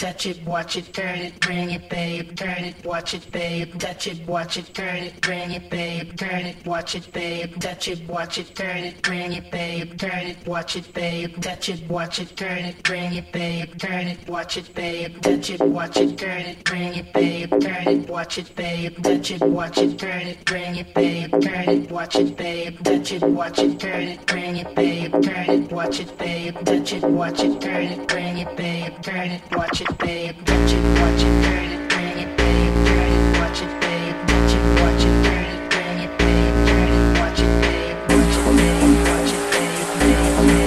Touch it, watch it, turn it, bring it, babe. Turn it, watch it, babe. Touch it, watch it, turn it, bring it, babe. Turn it, watch it, babe. Touch it, watch it, turn it, bring it, babe. Turn it, watch it, babe. Touch it, watch it, turn it, bring it, babe. Turn it, watch it, babe. Touch it, watch it, turn it, bring it, babe. Turn it, watch it, babe. Touch it, watch it, turn it, bring it, babe. Turn it, watch it, babe. Touch it, watch it, turn it, bring it, babe. Turn it, watch it, babe. Touch it, watch it, turn it, bring it, babe. Turn it, watch it. Babe, touch it, watch it, turn it, bring it, babe, turn it, watch it, babe, touch it, watch it, turn it, bring it, babe, turn it, watch it, babe, touch it, babe, watch it, babe, touch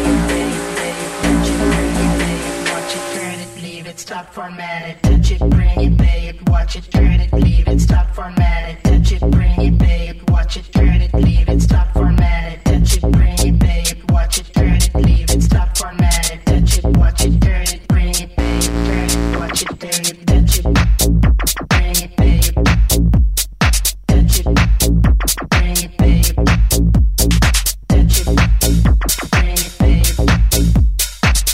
it, bring it, babe, watch it, turn it, leave it, stop, format it, touch it, bring it, babe, watch it, turn it, leave it, stop, format it, touch it, bring it, babe, watch it, turn it, leave it, stop, format it, touch it, bring it, babe, watch it, turn it, leave it, stop, format it, touch it, watch it, turn it, bring it, babe, turn it. Touch it, babe, touch it, bring it, babe. Touch it, bring it, babe. Touch it, bring it, babe. Touch it, bring it, babe. Touch it, bring it, babe.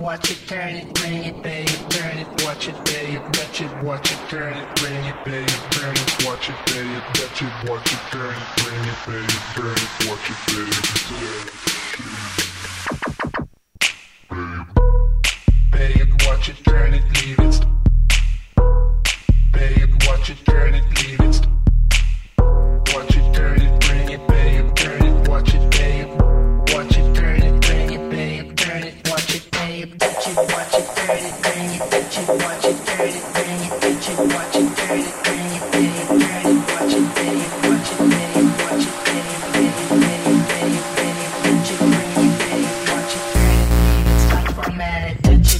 Watch it, turn it, leave it. Touch it, watch it, turn it, bring it, babe. Turn it, watch it, bring it. Touch it, watch it, turn it, bring it, babe. Turn it, watch it, babe. Touch it, watch it, turn it. Watch it, turn it, bring it, touch it, bring it, babe. Touch it, bring it, babe. Touch it, bring it, babe. Watch it, turn it, leave it, babe. Watch it, turn it, leave it. Clean it. Touch it, watch it, turn it, bring it, babe. Turn it, watch it, babe. Touch it, watch it, turn it, bring it, babe. Turn it, watch it, babe. Touch it, watch it, turn it, bring it, babe. Turn it, watch it, babe. Watch it, turn it, leave it. Babe, watch it, turn it, leave it. Watch it, turn it, bring it, babe. Turn it, watch it, babe. Watch it, turn it, bring it, babe. Turn it, watch it, babe. Touch it, watch it, turn it, bring it. Touch it, watch it, turn it, bring it. Touch it, watch it, turn it, bring it, babe. Turn it, watch it, babe. Watch it, babe. Watch it, babe. Touch it, bring it, babe. Watch it, turn it, leave it. Stop formatted. Touch it.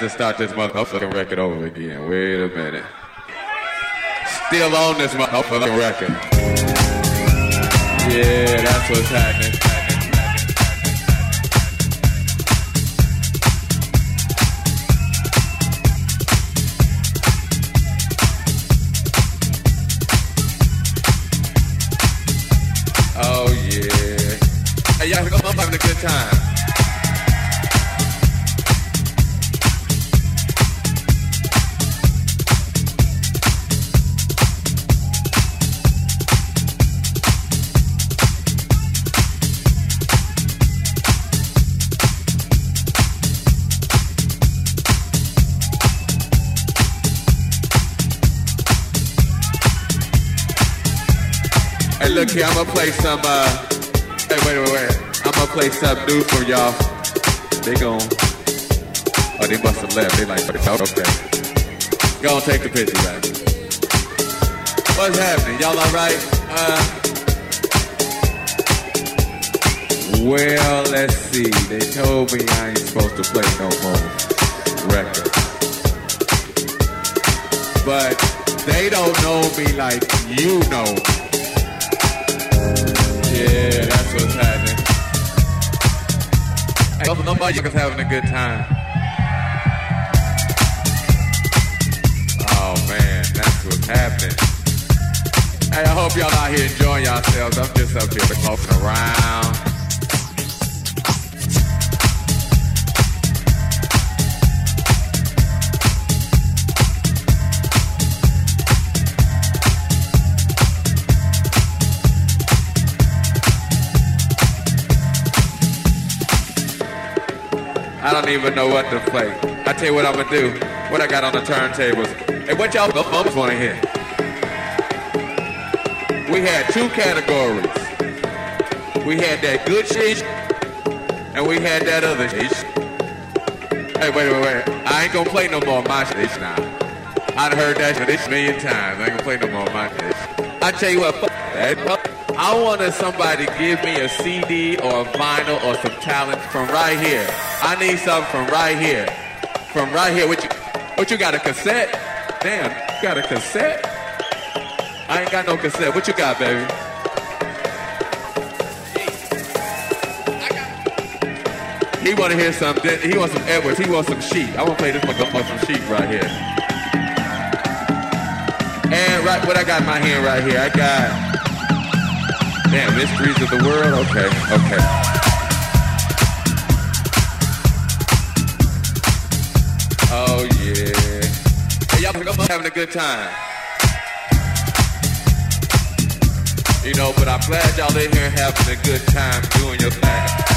To start this motherfucking record over again. Wait a minute. Still on this motherfucking record. Yeah, that's what's happening. Oh yeah. Hey y'all, I'm having a good time. look here, I'ma play some, hey, wait. I'ma play something new for y'all. They gon', oh, they must have left. They like, okay. Go on, take the picture back. What's happening? Y'all alright? Well, let's see. They told me I ain't supposed to play no more records. But they don't know me like you know me. Yeah, that's what's happening. Hey, nobody is having a good time. Oh, man, that's what's happening. Hey, I hope y'all out here enjoying yourselves. I'm just up here poking around. I don't even know what to play. I tell you what I'ma do, what I got on the turntables. Hey, what y'all bums wanna hear? We had two categories. We had that good shit, and we had that other shit. Hey, wait. I ain't gonna play no more of my shit now. I done heard that shit a million times. I ain't gonna play no more of my shit. I tell you what, fuck that. I wanted somebody to give me a CD or a vinyl or some talent from right here. I need something from right here. From right here. What you got, a cassette? Damn, you got a cassette? I ain't got no cassette. What you got, baby? He want to hear something. He wants some Edwards. He wants some Sheep. I want to play this one. I want some Sheep right here. And right, what I got in my hand right here, I got... Damn, mysteries of the world? Okay. Oh, yeah. Hey, y'all having a good time. You know, but I'm glad y'all in here having a good time doing your thing.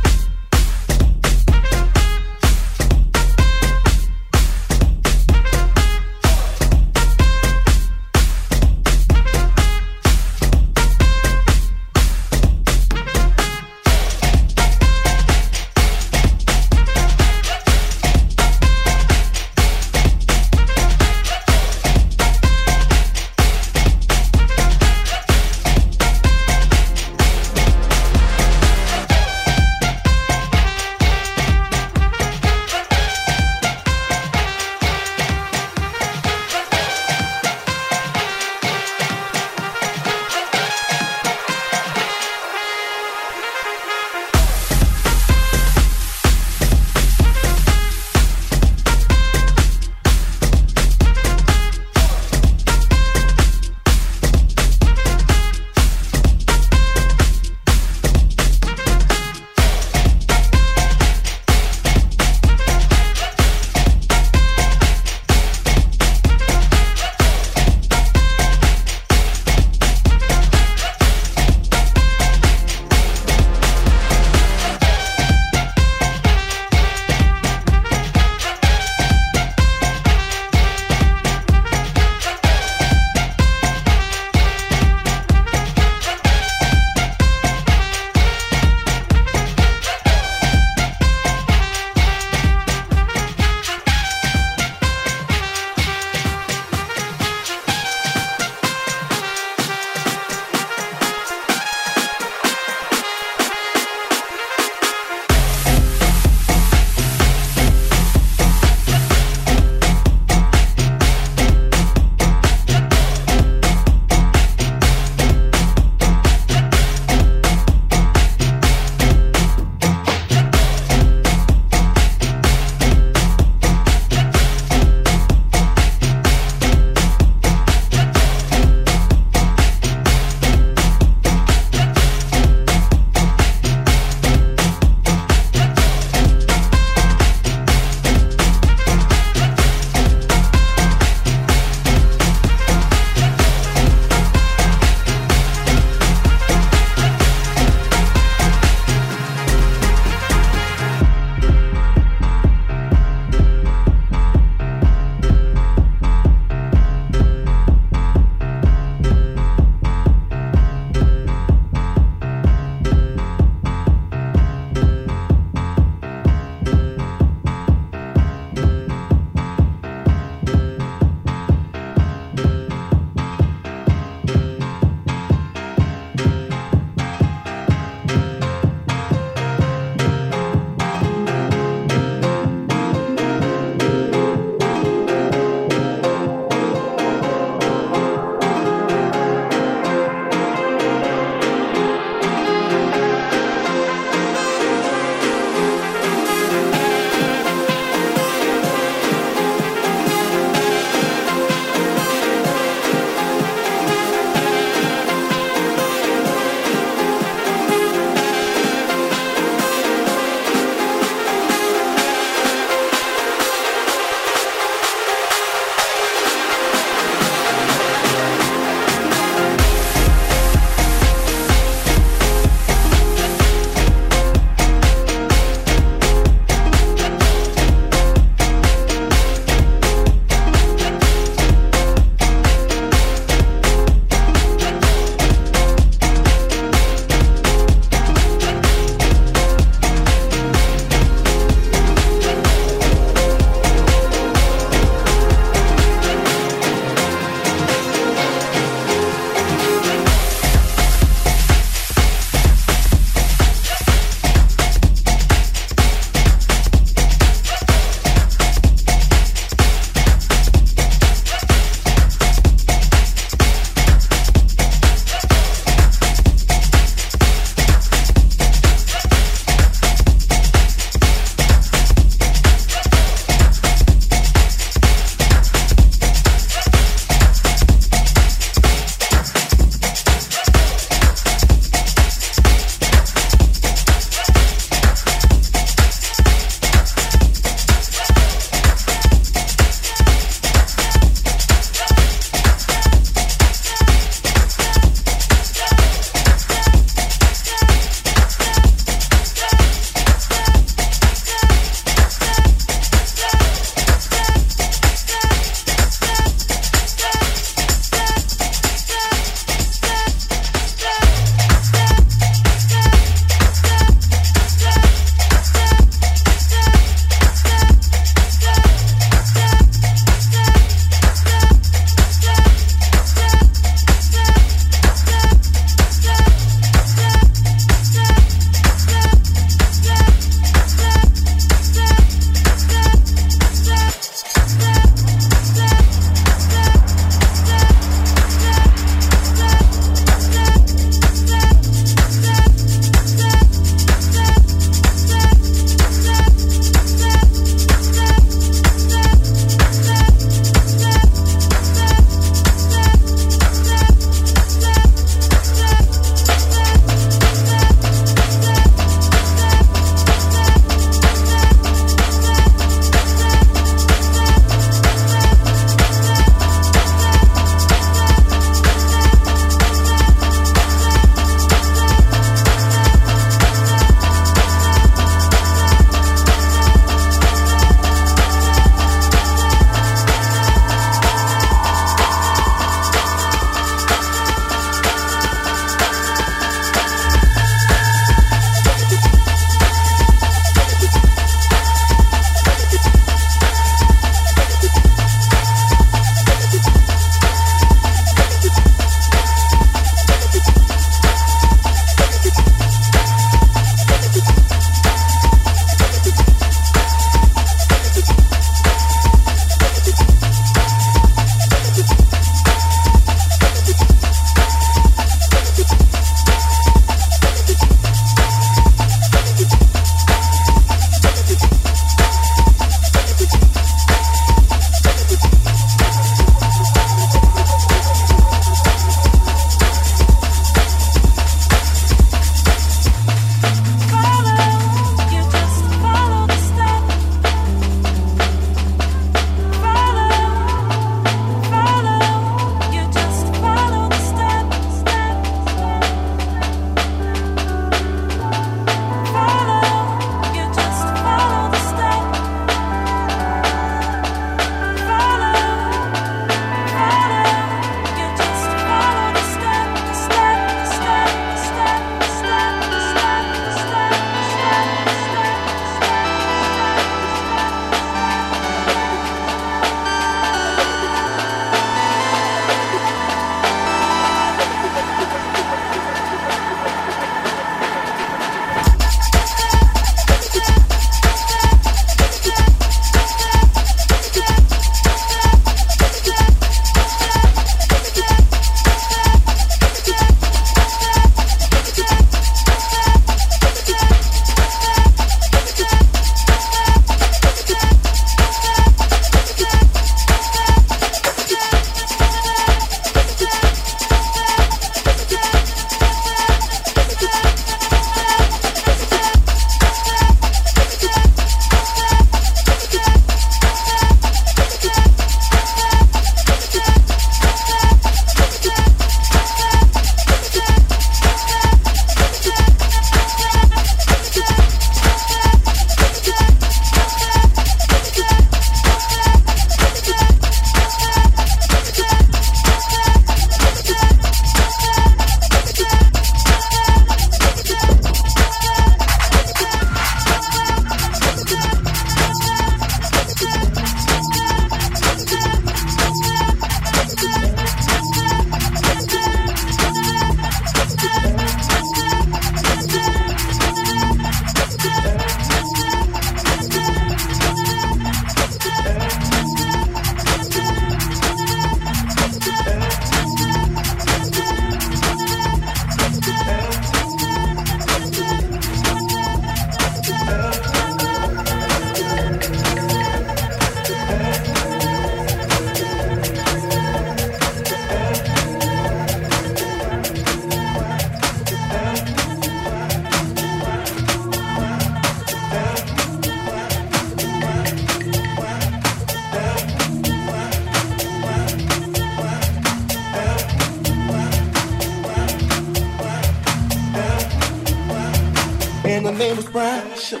her name was Brian Shook.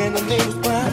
And the name was Brian.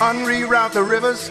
Unreroute the rivers,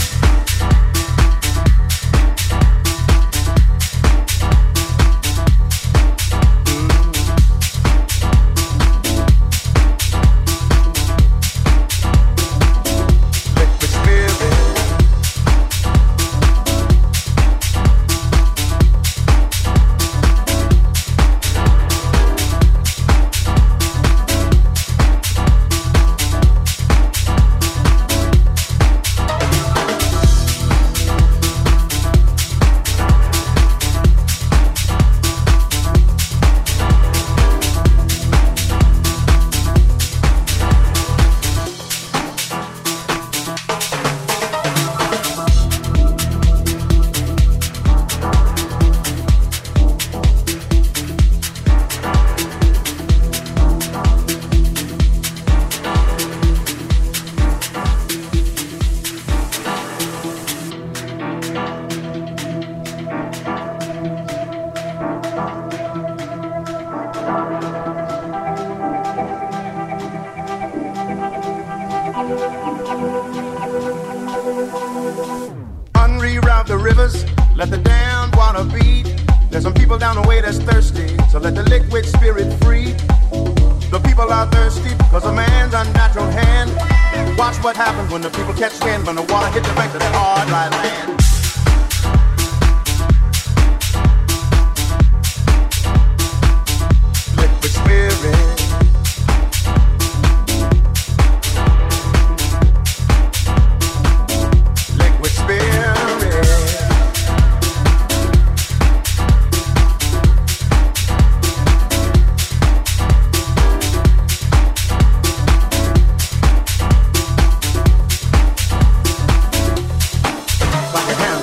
hand.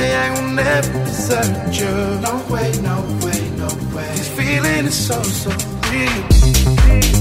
I will never desert you. No way, no way, no way. This feeling is so, so real.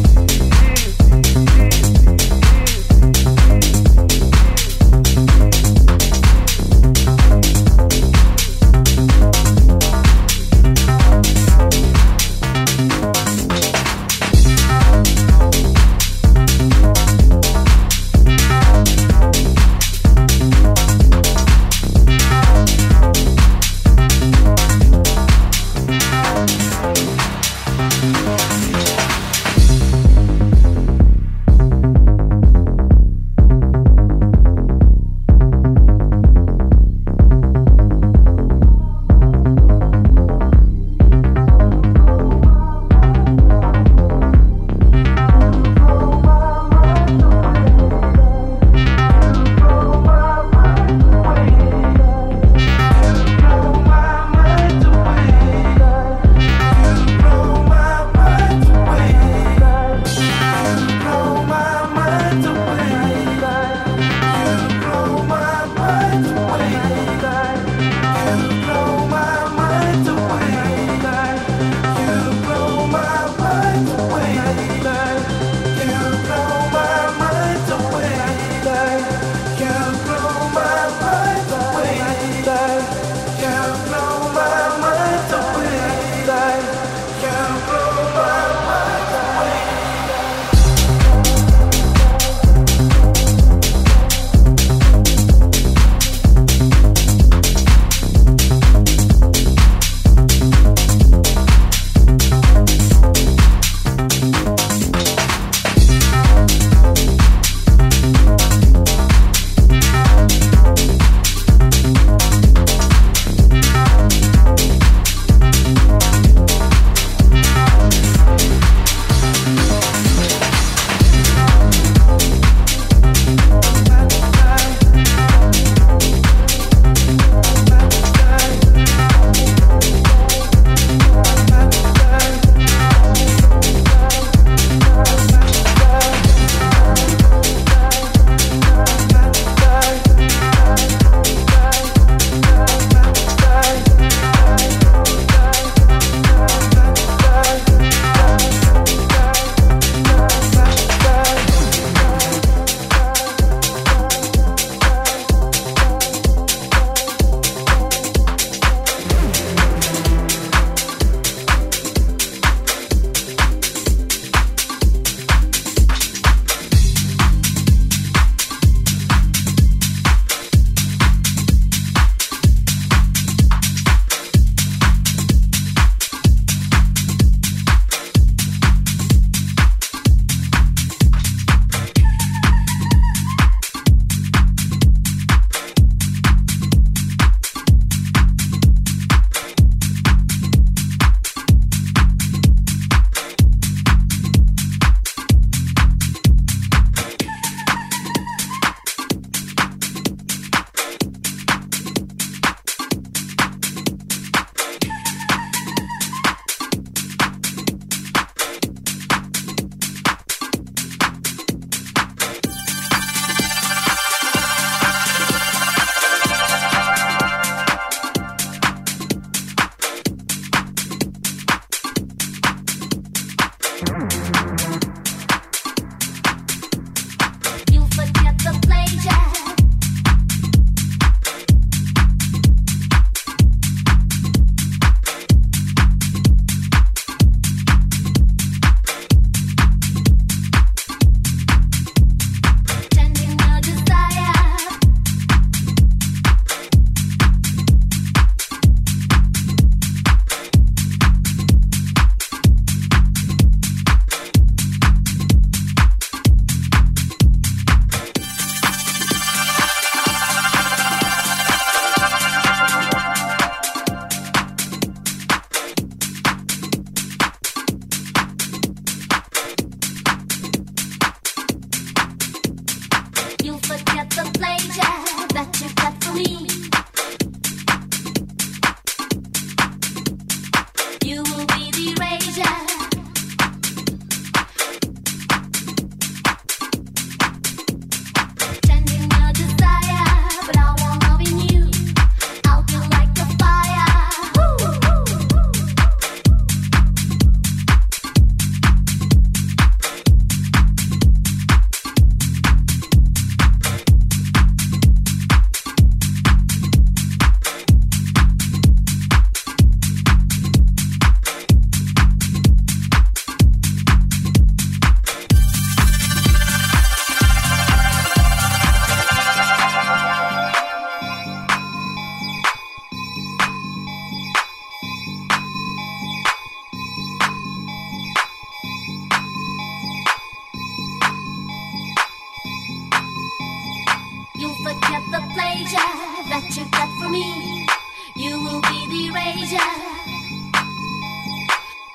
desire,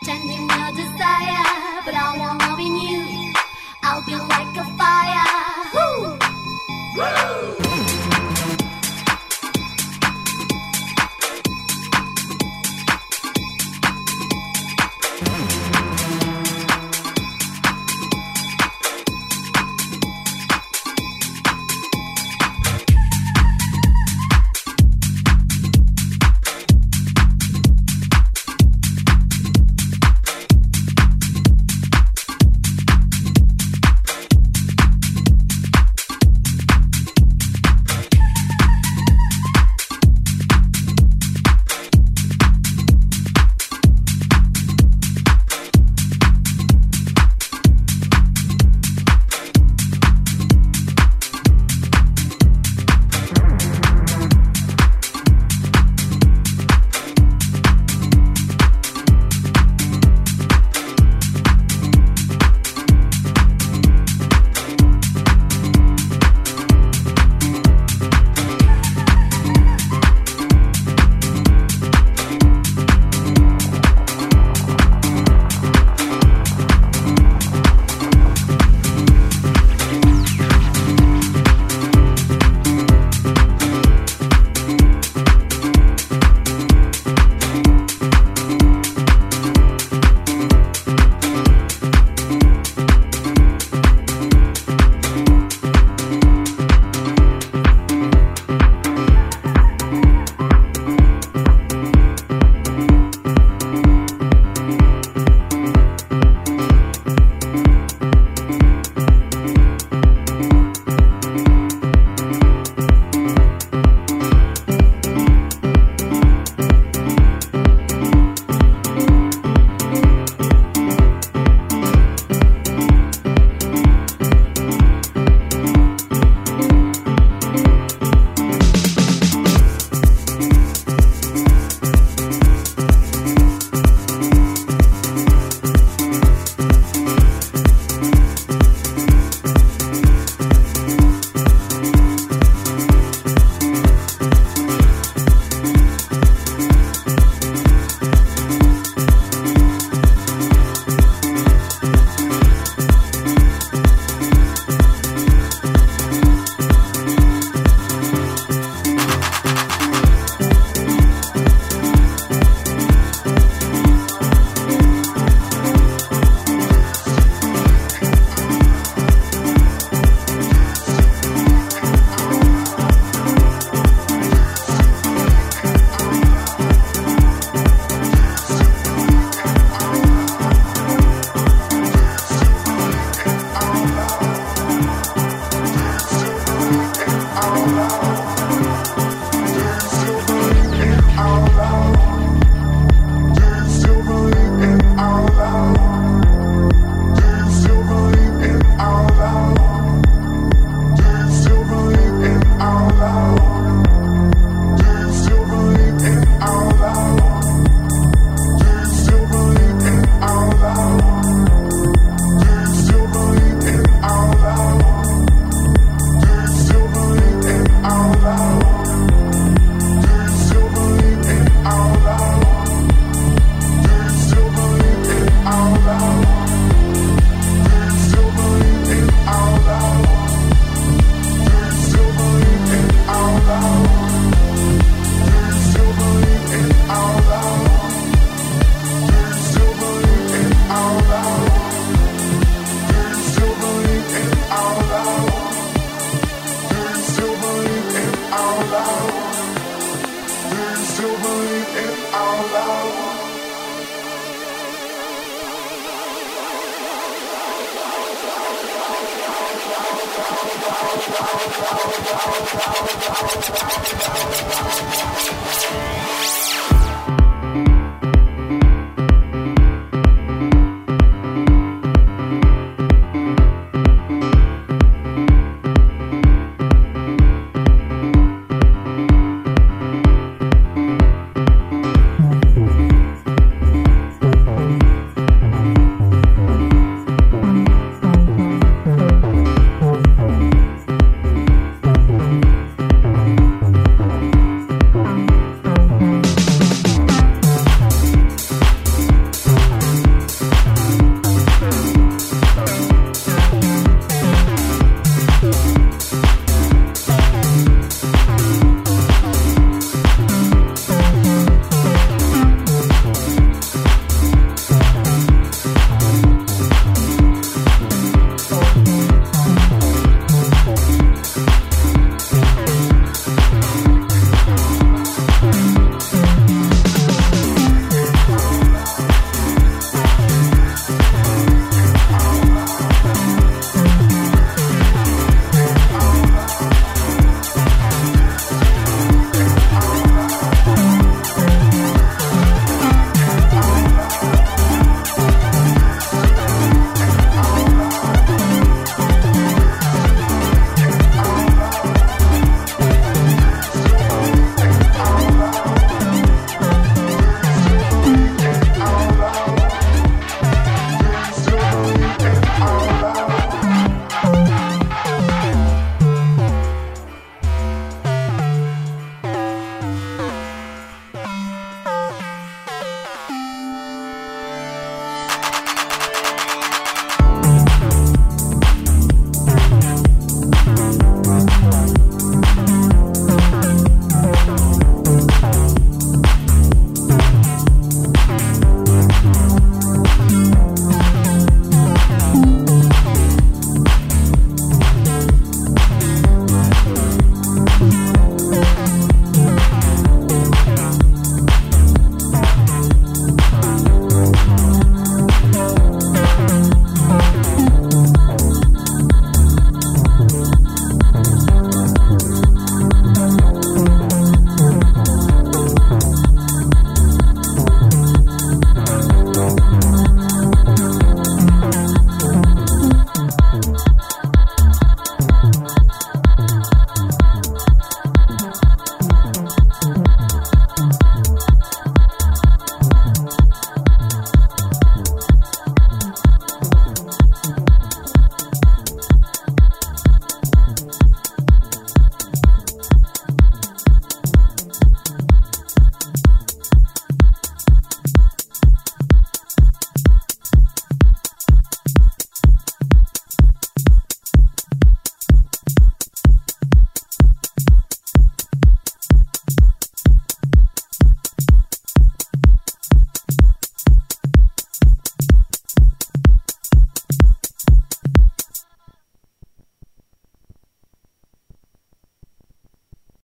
changing your desire, but I wanna be new. I'll be like a fire. Woo! Woo!